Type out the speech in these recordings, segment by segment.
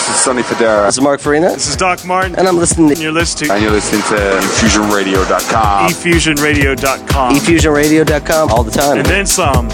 This is Sonny Federa. This is Mark Farina. This is Doc Martin. And I'm listening to... And you're listening to efusionradio.com. efusionradio.com. efusionradio.com. All the time. And then some.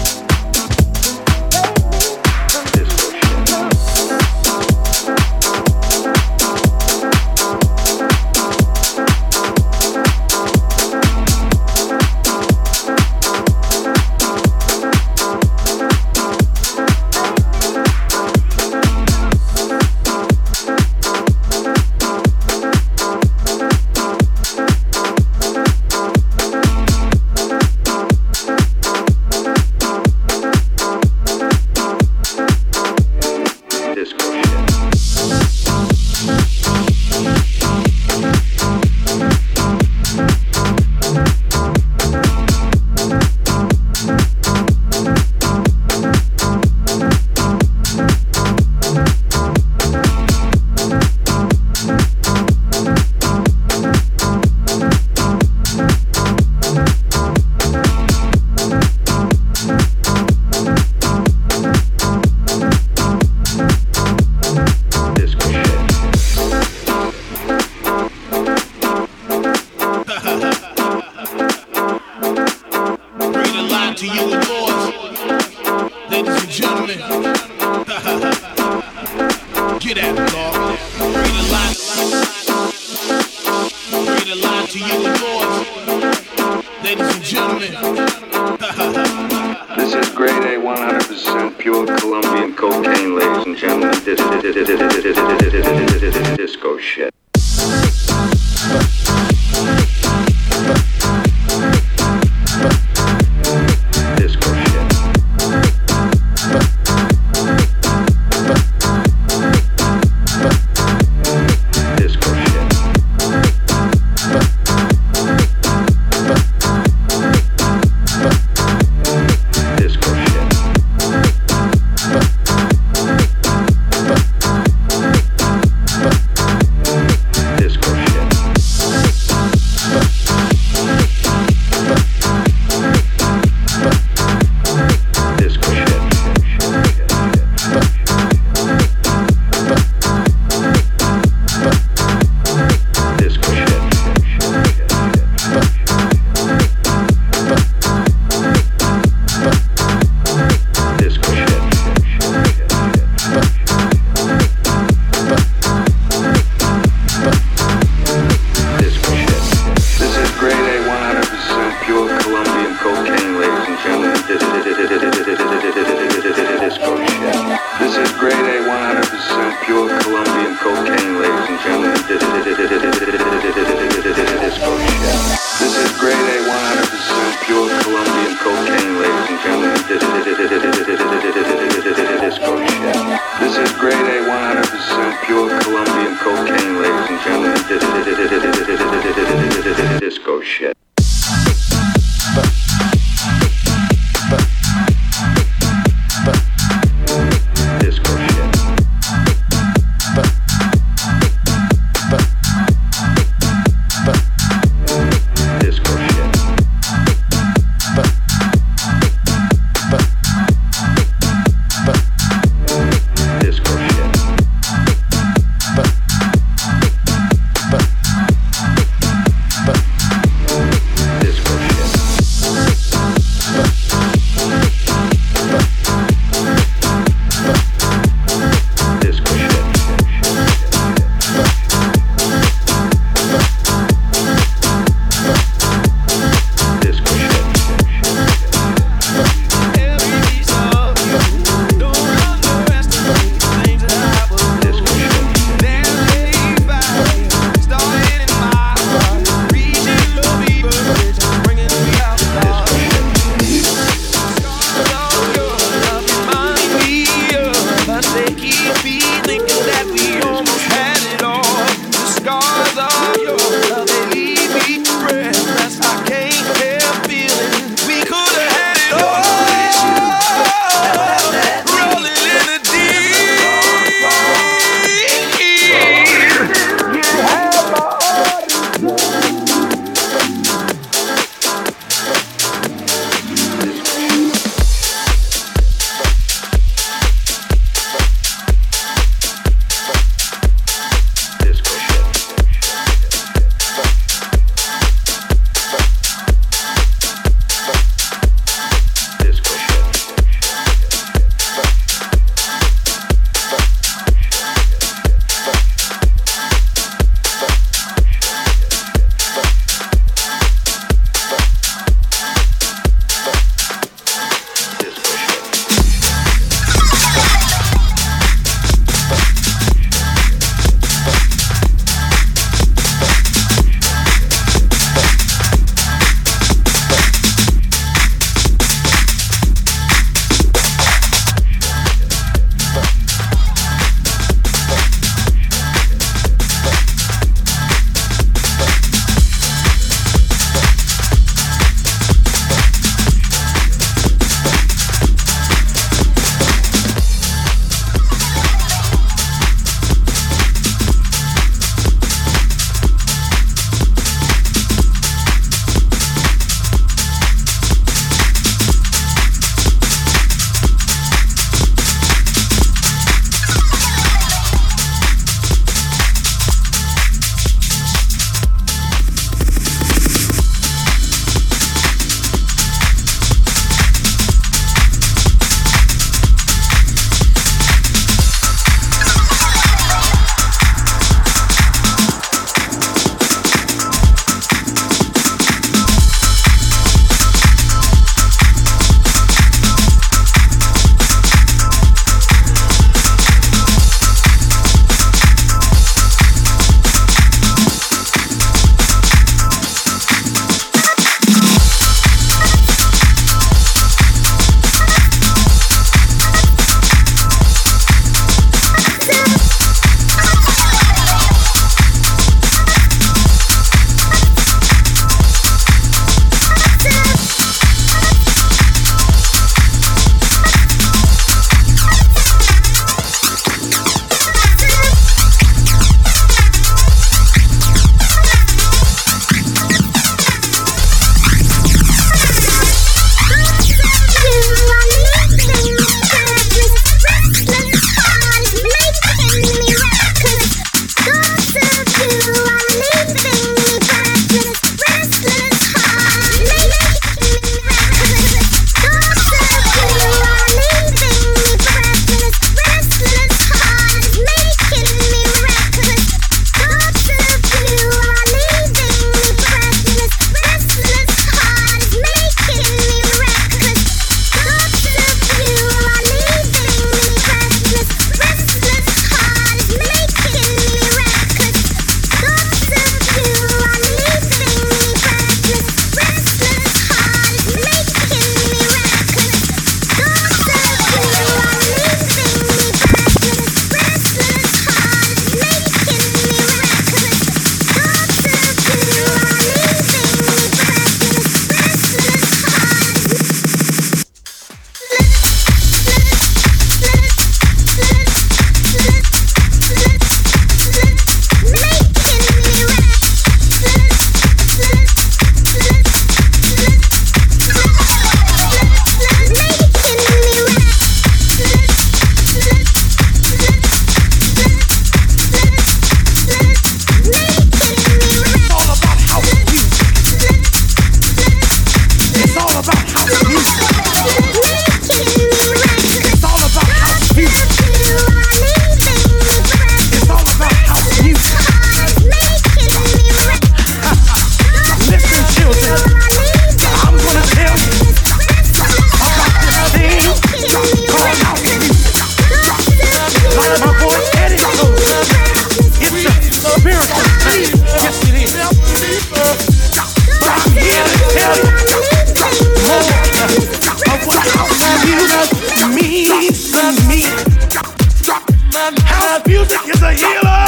sick is a healer.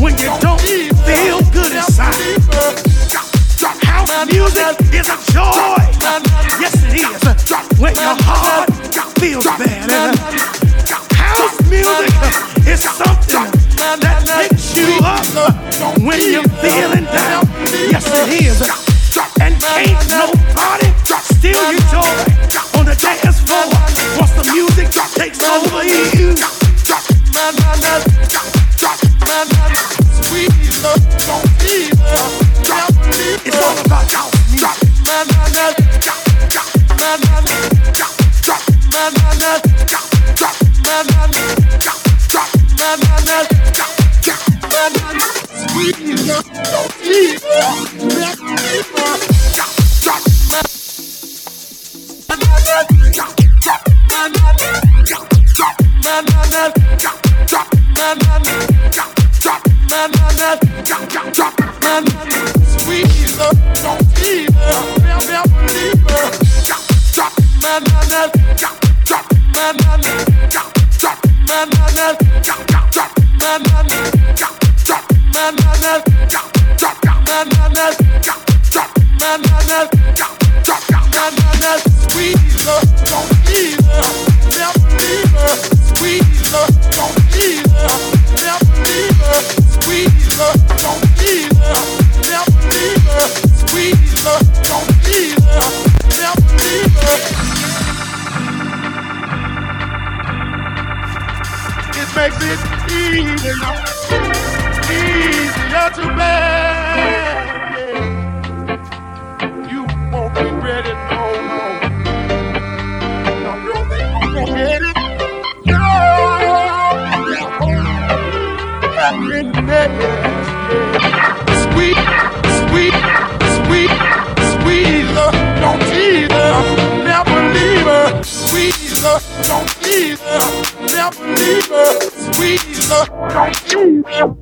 When you don't feel good inside, house music is a joy. Yes it is. When your heart feels bad, house music is something that picks you up when you're feeling down. Yes it is. And ain't nobody steal your joy on the dance floor once the music takes over you. It's all about house music.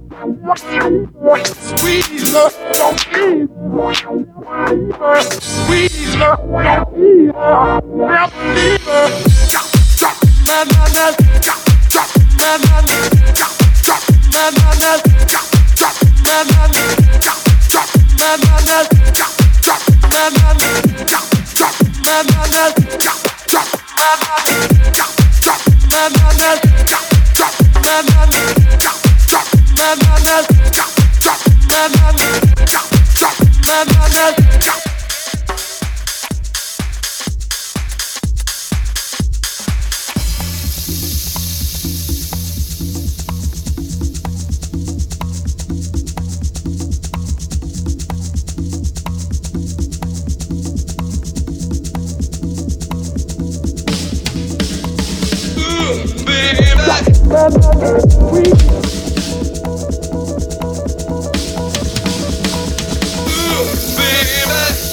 Baby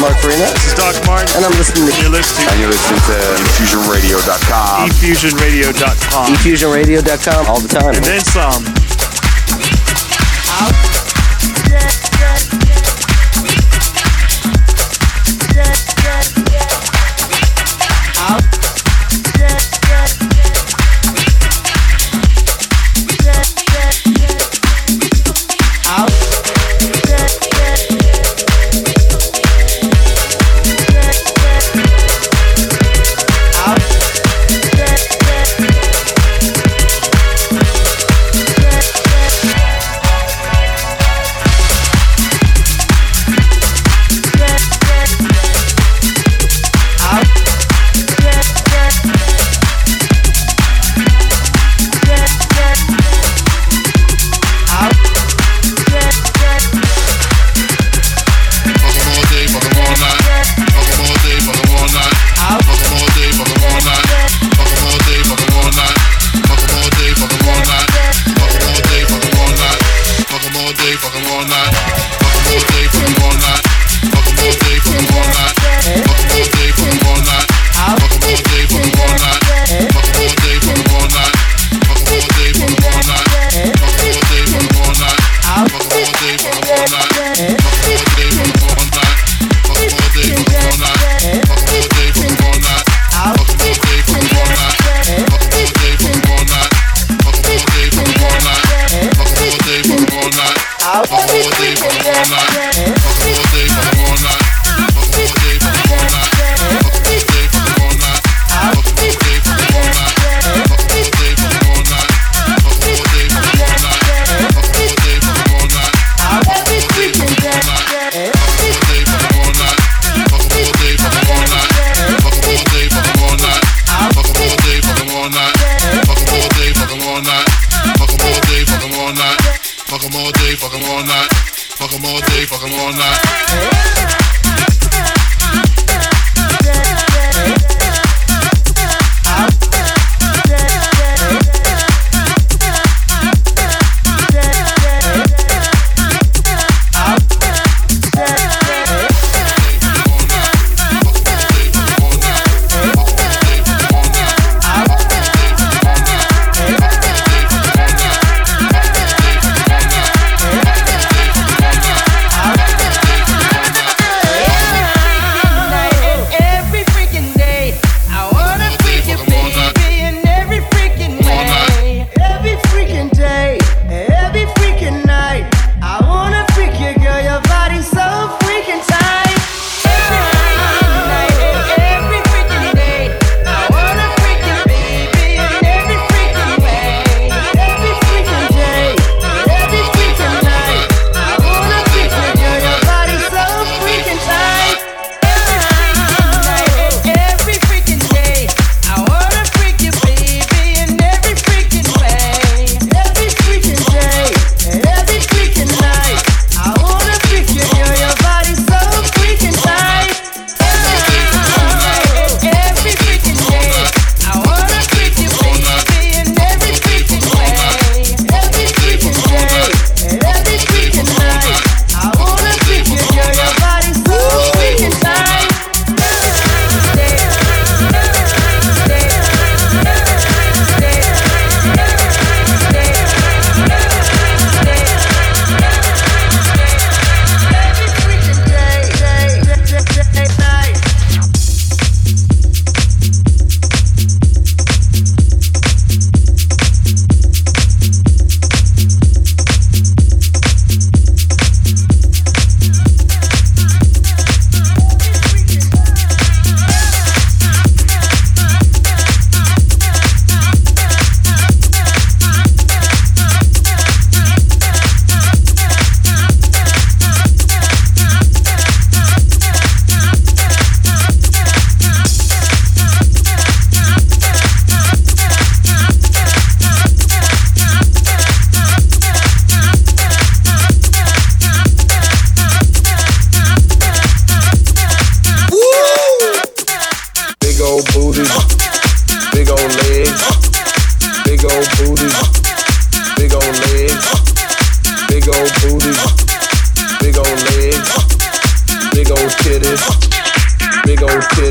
Mark Farina. This is Doc Martin. And I'm listening to... And you're listening to efusionradio.com. efusionradio.com. efusionradio.com all the time. And then some.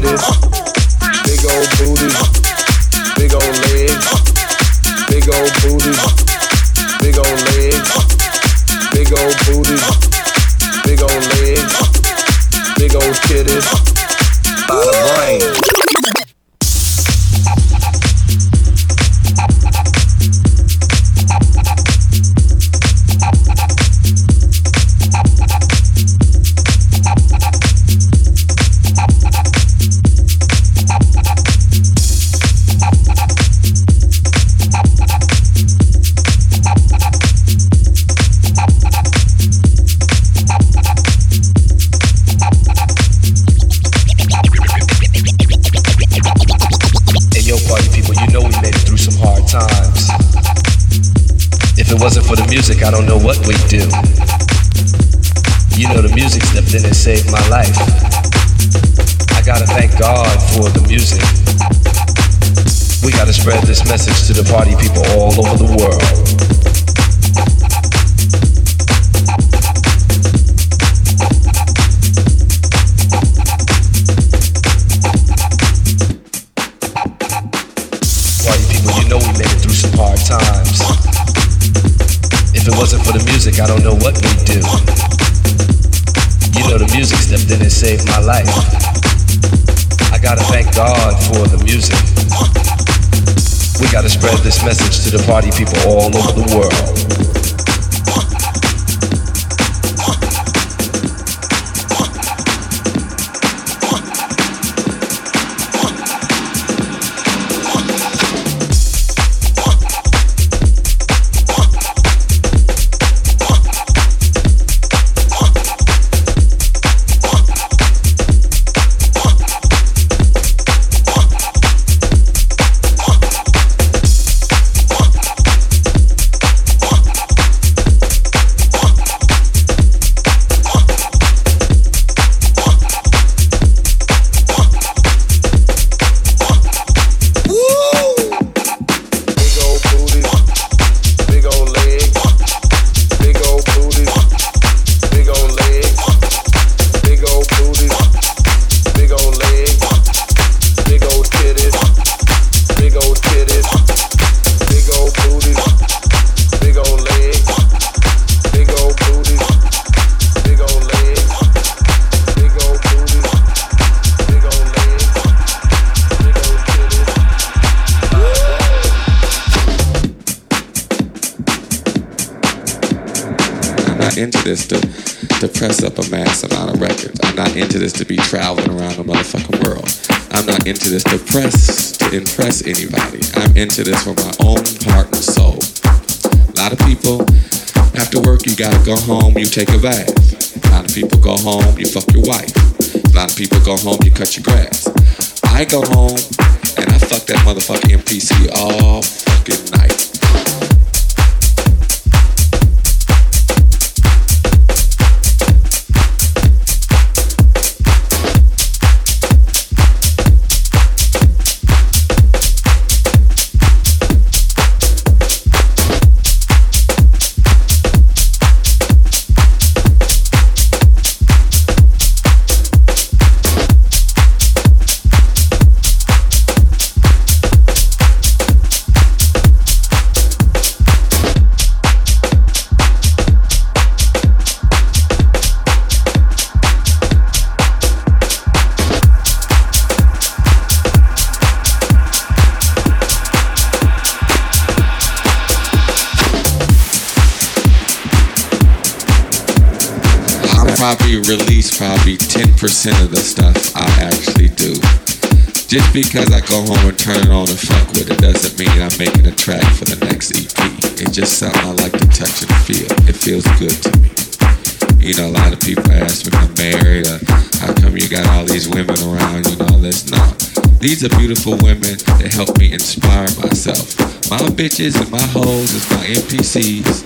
titties, big old booties, big old legs, big old booties, big old legs, big old booties, big old legs, big old titties, by the brain. Music, I don't know what we'd do. You know, the music stepped in and saved my life. I gotta thank God for the music. We gotta spread this message to the party people all over the world. I don't know what we do. You know, the music stepped in and saved my life. I gotta thank God for the music. We gotta spread this message to the party people all over the world. Into this for my own heart and soul. A lot of people, after work you gotta go home, you take a bath. A lot of people go home, you fuck your wife. A lot of people go home, you cut your grass. I go home and I fuck that motherfucking MPC all fucking night. Release probably 10% of the stuff I actually do. Just because I go home and turn it on and fuck with it doesn't mean I'm making a track for the next EP. It's just something I like to touch and feel. It feels good to me. You know, a lot of people ask me if I'm married or how come you got all these women around you and all this. No, these are beautiful women that help me inspire myself. My bitches and my hoes is my NPCs.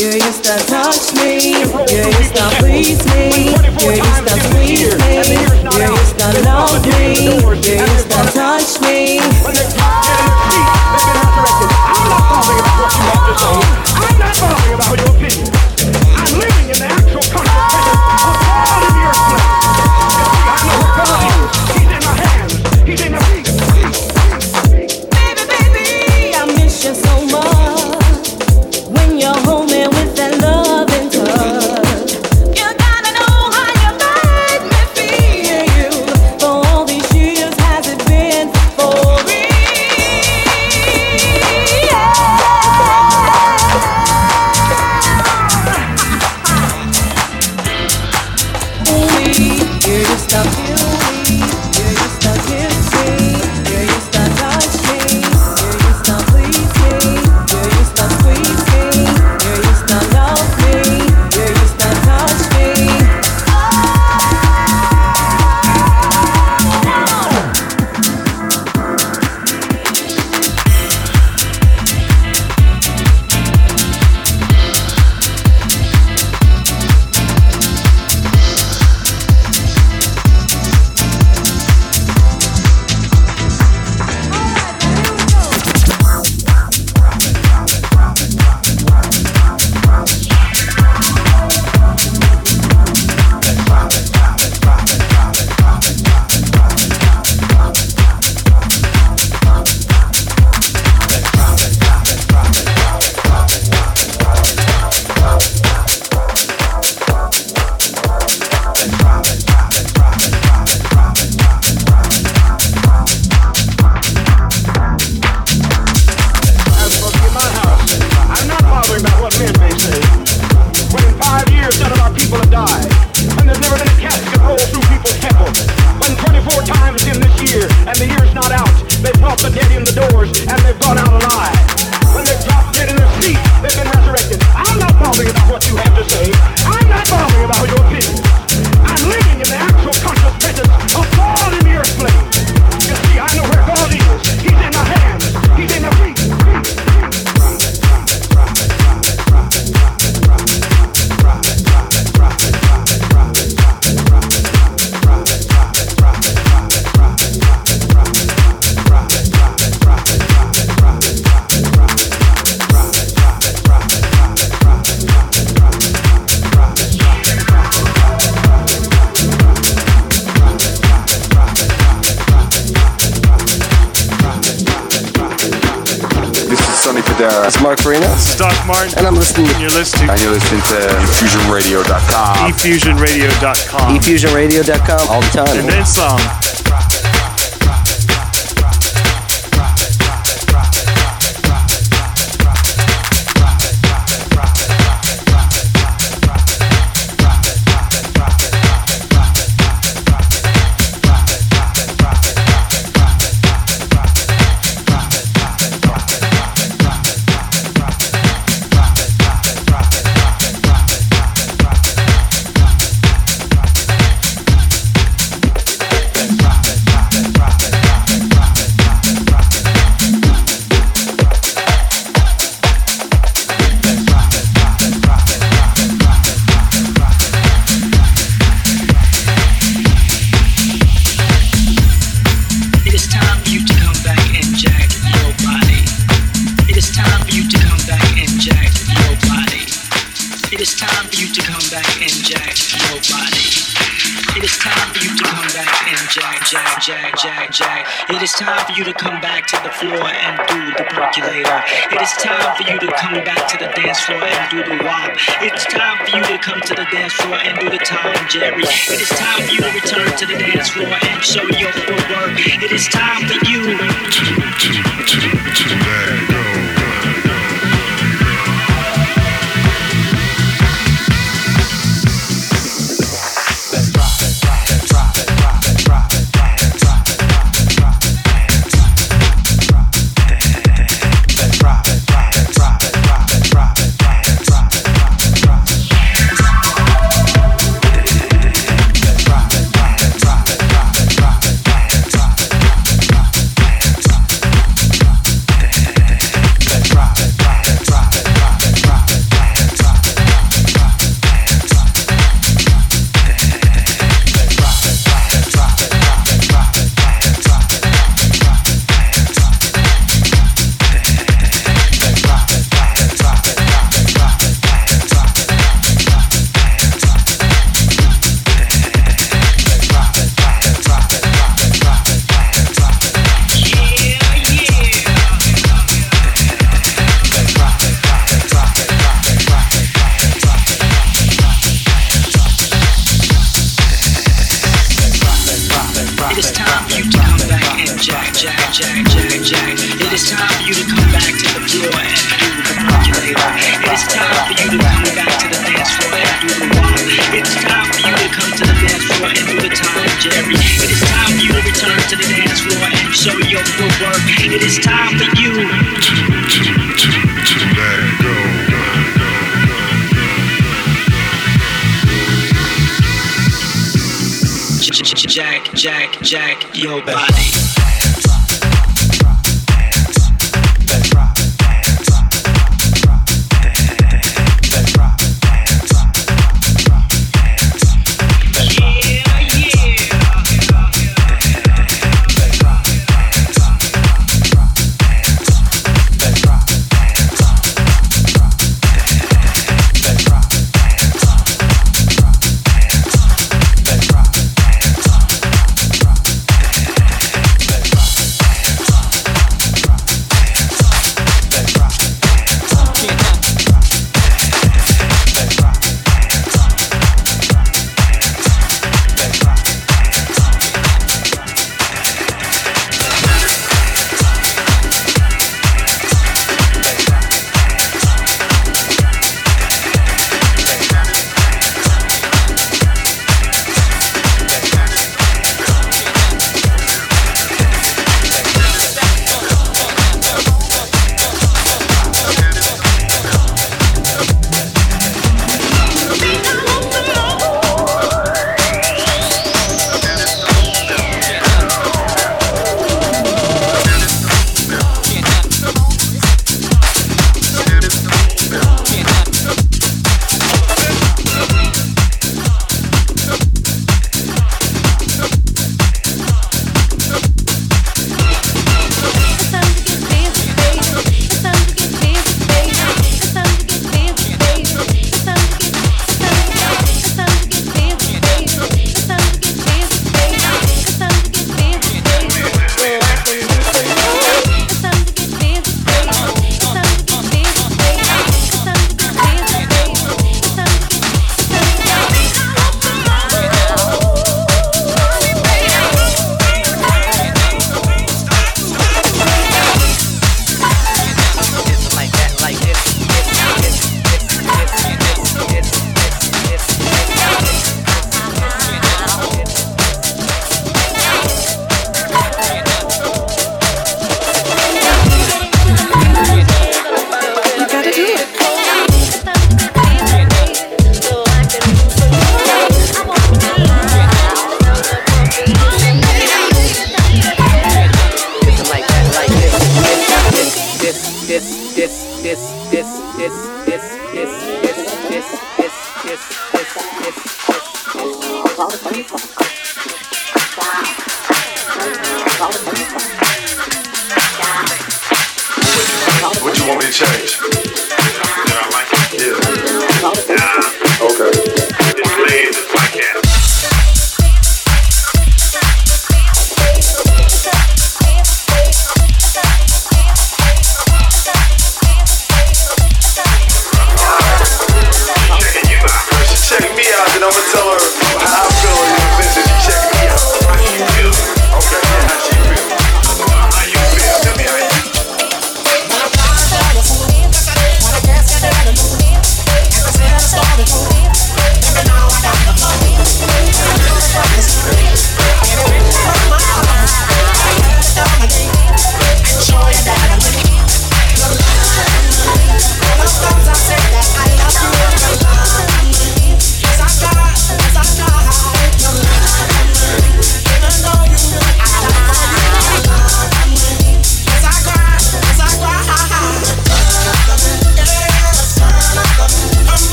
You used to touch me. You used to please me. You used to squeeze me. You used to love me. You used to touch me. I'm not talking about what you want to say. I'm not talking about your opinion. I'm living in the actual conversation of all of your flesh. I know what God is. He's in my hands. He's in my feet. Baby, I miss you so much. When you're home and with that love and touch, you gotta know how you made me feel. You for all these years, has it been for real? Baby, you just stop feeling. It's Mark Farina. This is Doc Martin. And I'm listening. And you're listening to efusionradio.com. efusionradio.com. efusionradio.com all the time. And that song. It is time for you to come back to the floor and do the percolator. It is time for you to come back to the dance floor and do the wop. It's time for you to come to the dance floor and do the Tom and Jerry. It is time for you to return to the dance floor and show your footwork. It is time for you to let go. to the floor, back to the dance floor and do the walk. It's time for you to come to the dance floor and do the time, Jerry. It is time for you to return to the dance floor and show your footwork. It is time for you to let go. Jack your body.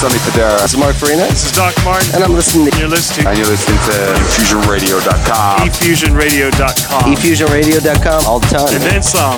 Sonny Federa. This is Mark Farina. This is Doc Martin. And I'm listening to... And you're listening to efusionradio.com. efusionradio.com. efusionradio.com all the time. And then some.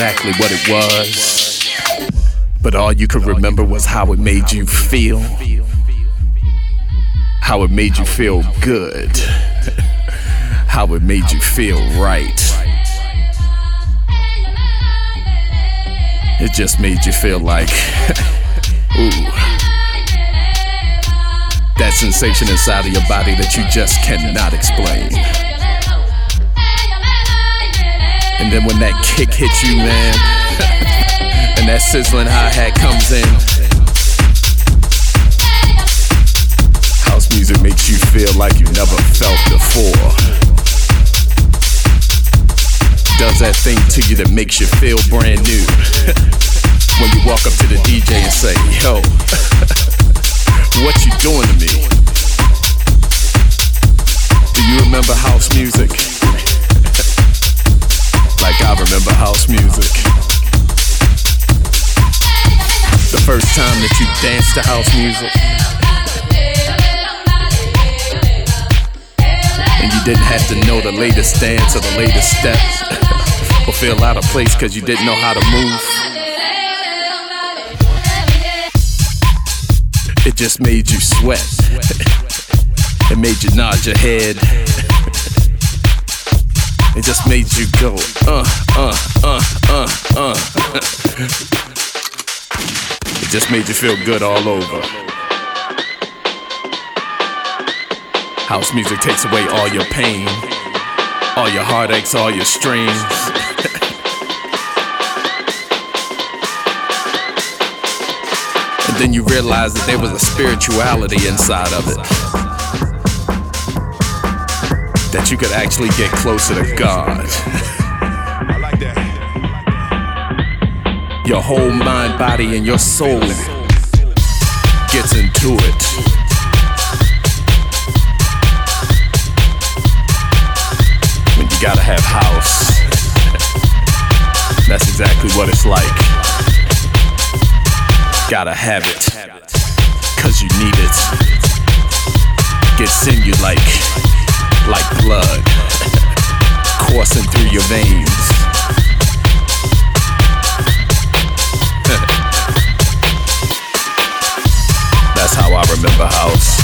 Exactly what it was, but all you could remember was how it made you feel, how it made you feel good, how it made you feel right. It just made you feel like, ooh, that sensation inside of your body that you just cannot explain. And then when that kick hits you, man, and that sizzling hi-hat comes in, house music makes you feel like you never felt before. Does that thing to you that makes you feel brand new. When you walk up to the DJ and say, yo, what you doing to me? Do you remember house music? Like I remember house music. The first time that you danced to house music, and you didn't have to know the latest dance or the latest steps, or feel out of place cause you didn't know how to move. It just made you sweat. It made you nod your head. It just made you go, It just made you feel good all over. House music takes away all your pain, all your heartaches, all your strains. then you realize that there was a spirituality inside of it, that you could actually get closer to God. Your whole mind, body, and your soul gets into it. You gotta have house. That's exactly what it's like. Gotta have it, 'cause you need it. Gets in you like blood coursing through your veins. That's how I remember house.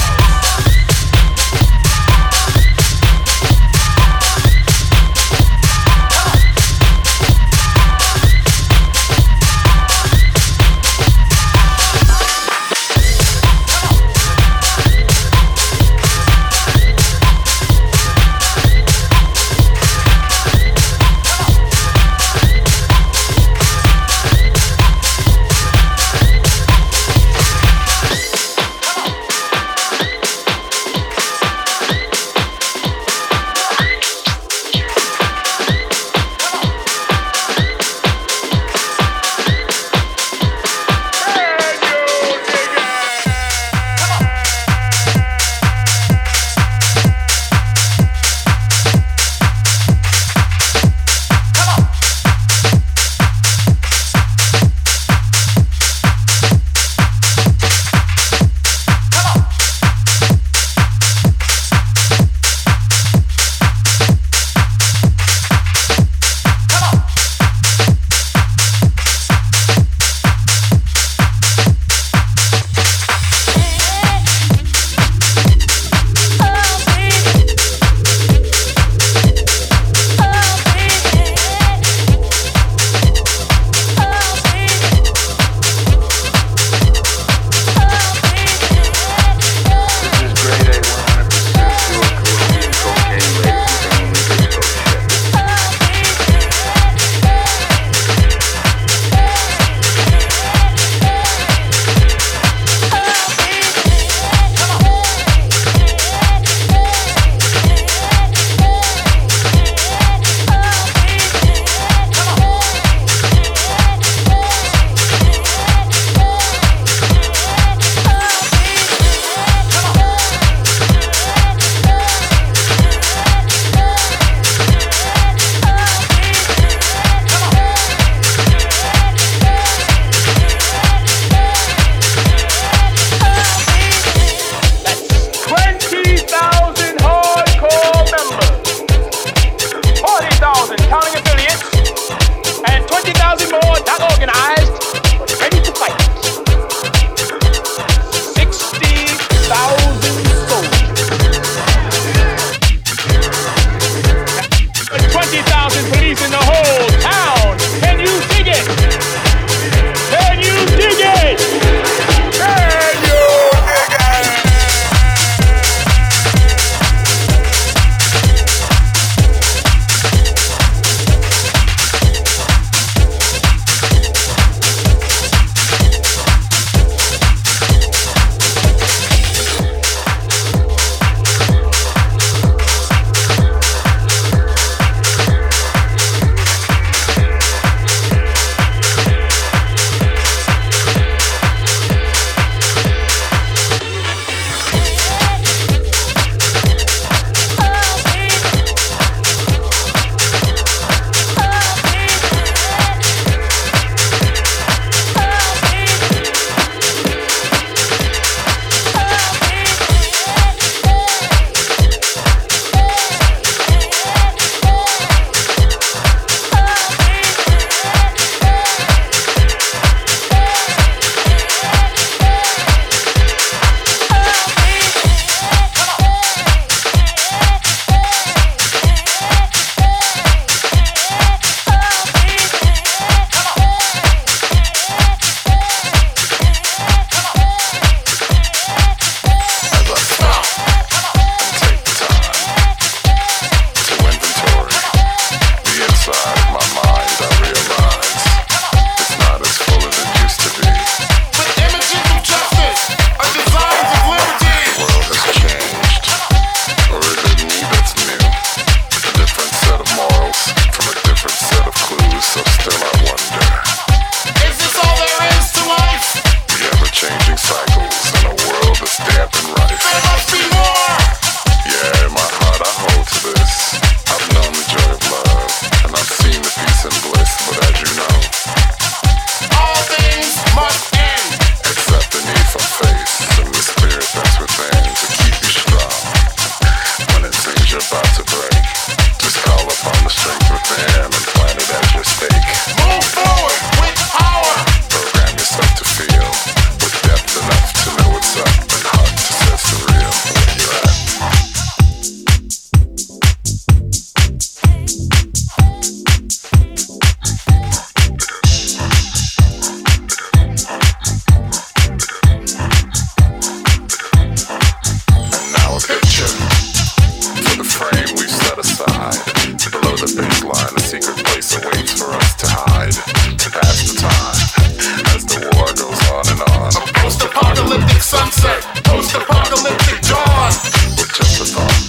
sunset, post-apocalyptic dawn. We're just a thought,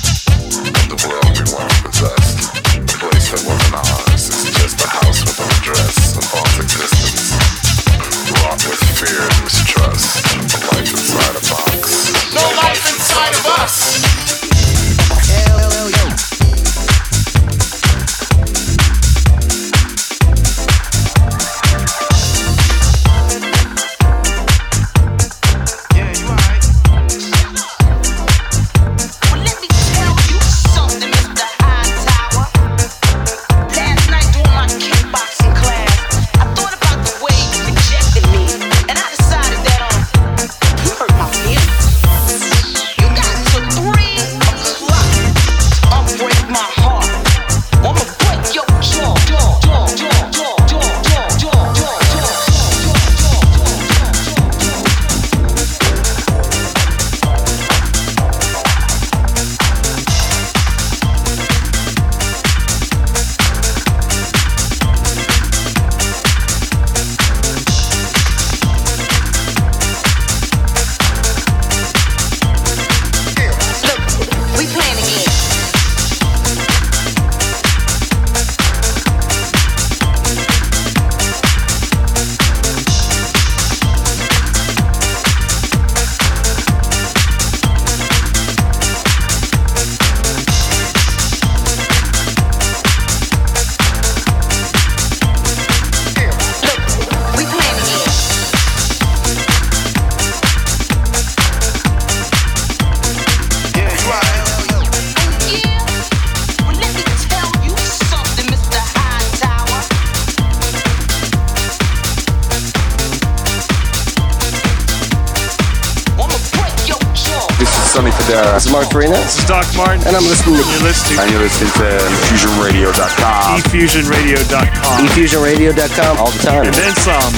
in the world we once possessed. The place that wasn't ours is just a house without a dress, a false existence, wrought with fear and mistrust. A life inside a box. No life inside of us. Sonny Federa. This is Mark Farina. This is Doc Martin. And I'm listening to... And you're listening to efusionradio.com. Efusionradio.com. Efusionradio.com all the time. And then some.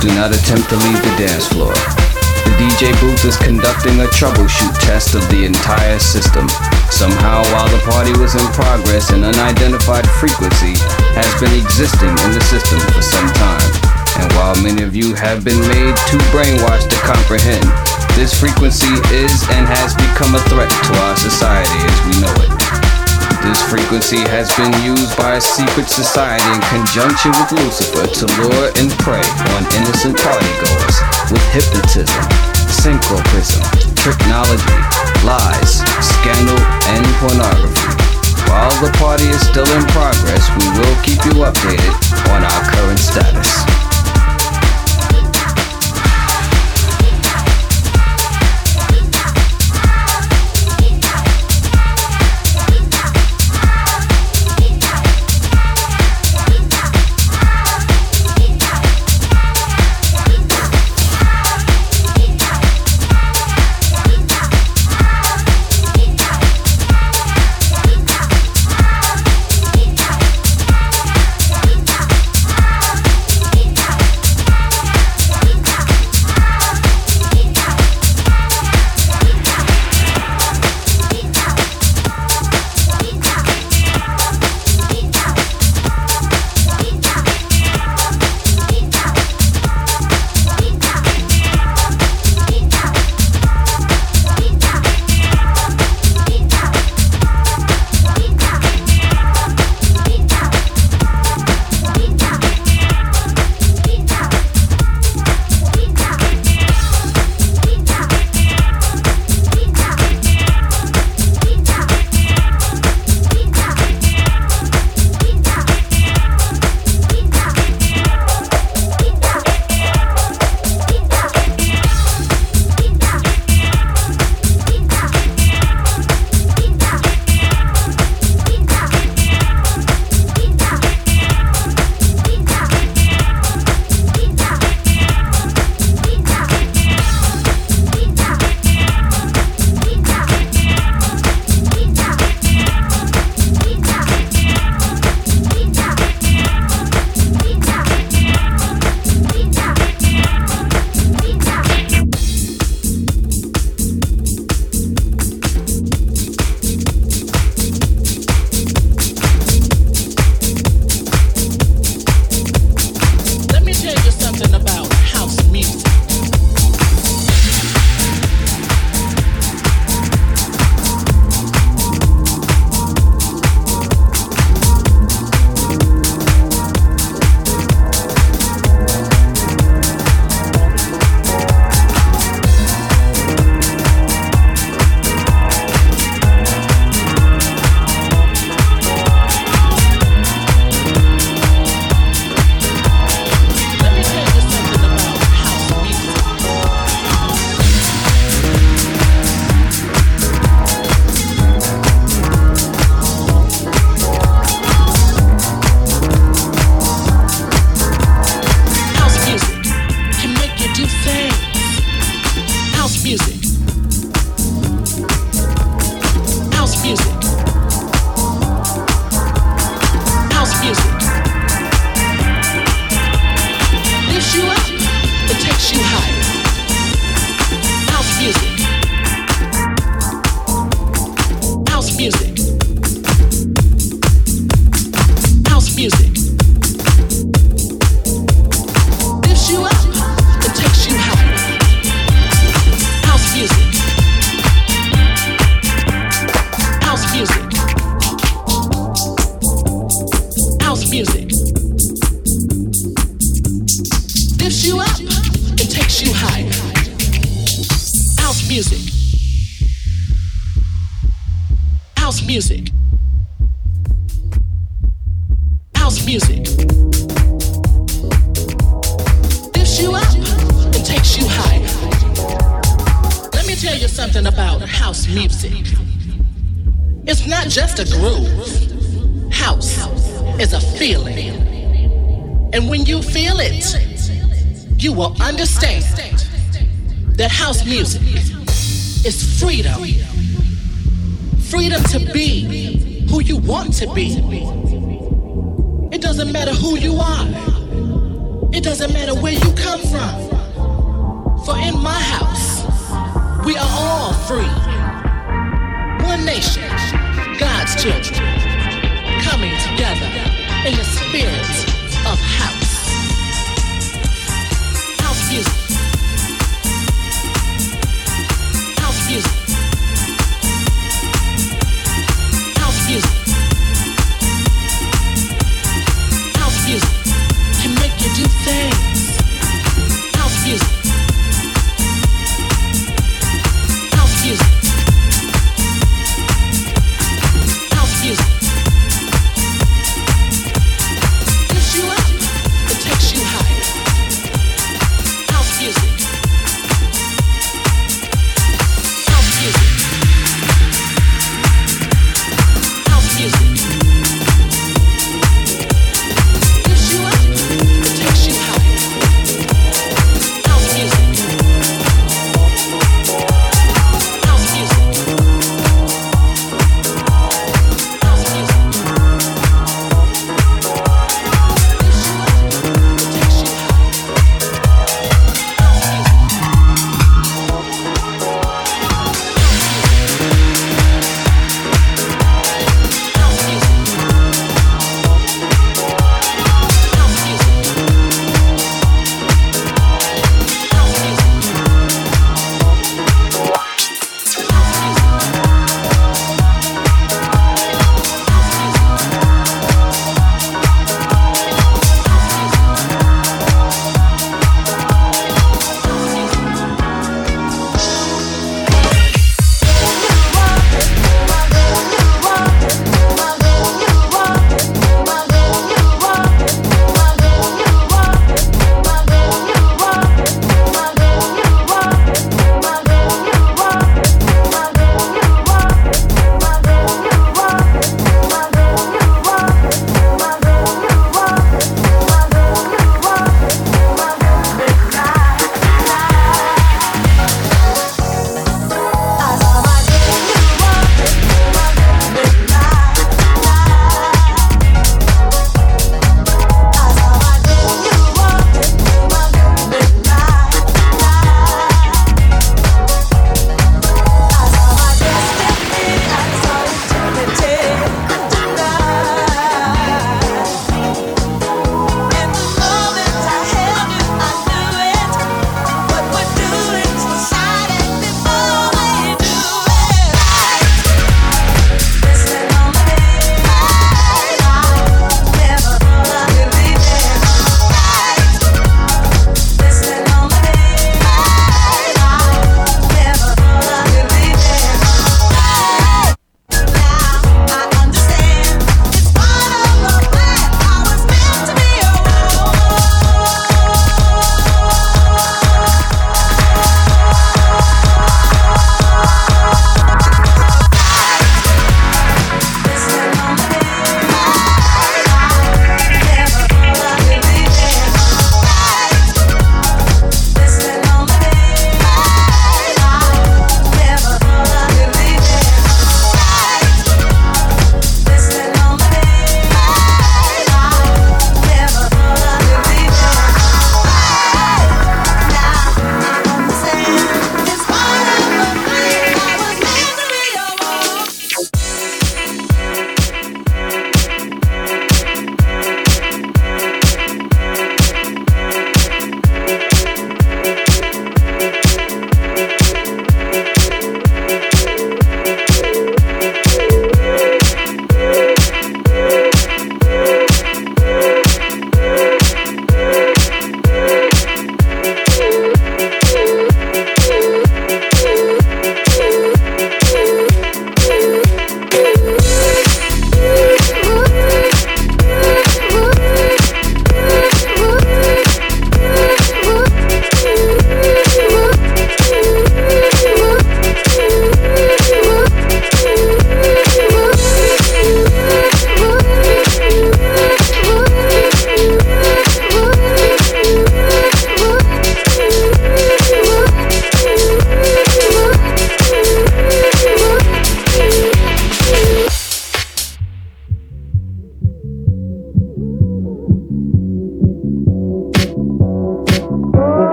Do not attempt to leave the dance floor. The DJ booth is conducting a troubleshoot test of the entire system. Somehow, while the party was in progress, an unidentified frequency has been existing in the system for some time. And while many of you have been made too brainwashed to comprehend, this frequency is and has become a threat to our society as we know it. This frequency has been used by a secret society in conjunction with Lucifer to lure and prey on innocent partygoers with hypnotism, synchroprism, tricknology, lies, scandal, and pornography. While the party is still in progress, we will keep you updated on our current status. To be. It doesn't matter who you are. It doesn't matter where you come from, for in my house, we are all free. One nation, God's children, coming together in the spirit of house. House music. House music. House music. House music can make you do things. House music. House music. House music.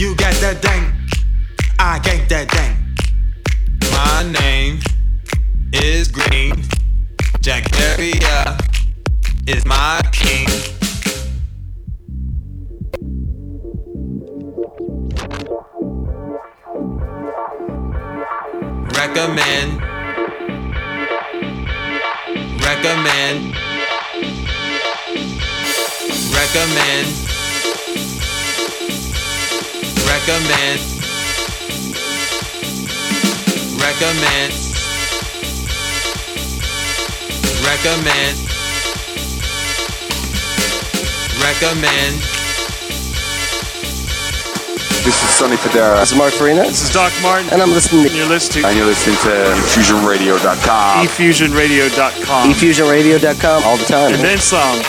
You got that thing, I got that thing. My name is Green. Jack Terrier is my king. Recommend. This is Sonny Federa. This is Mark Farina. This is Doc Martin. And I'm listening to... And you're listening to efusionradio.com. efusionradio.com. efusionradio.com. All the time. And then some.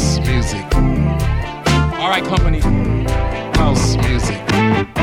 House music. All right, company. House music.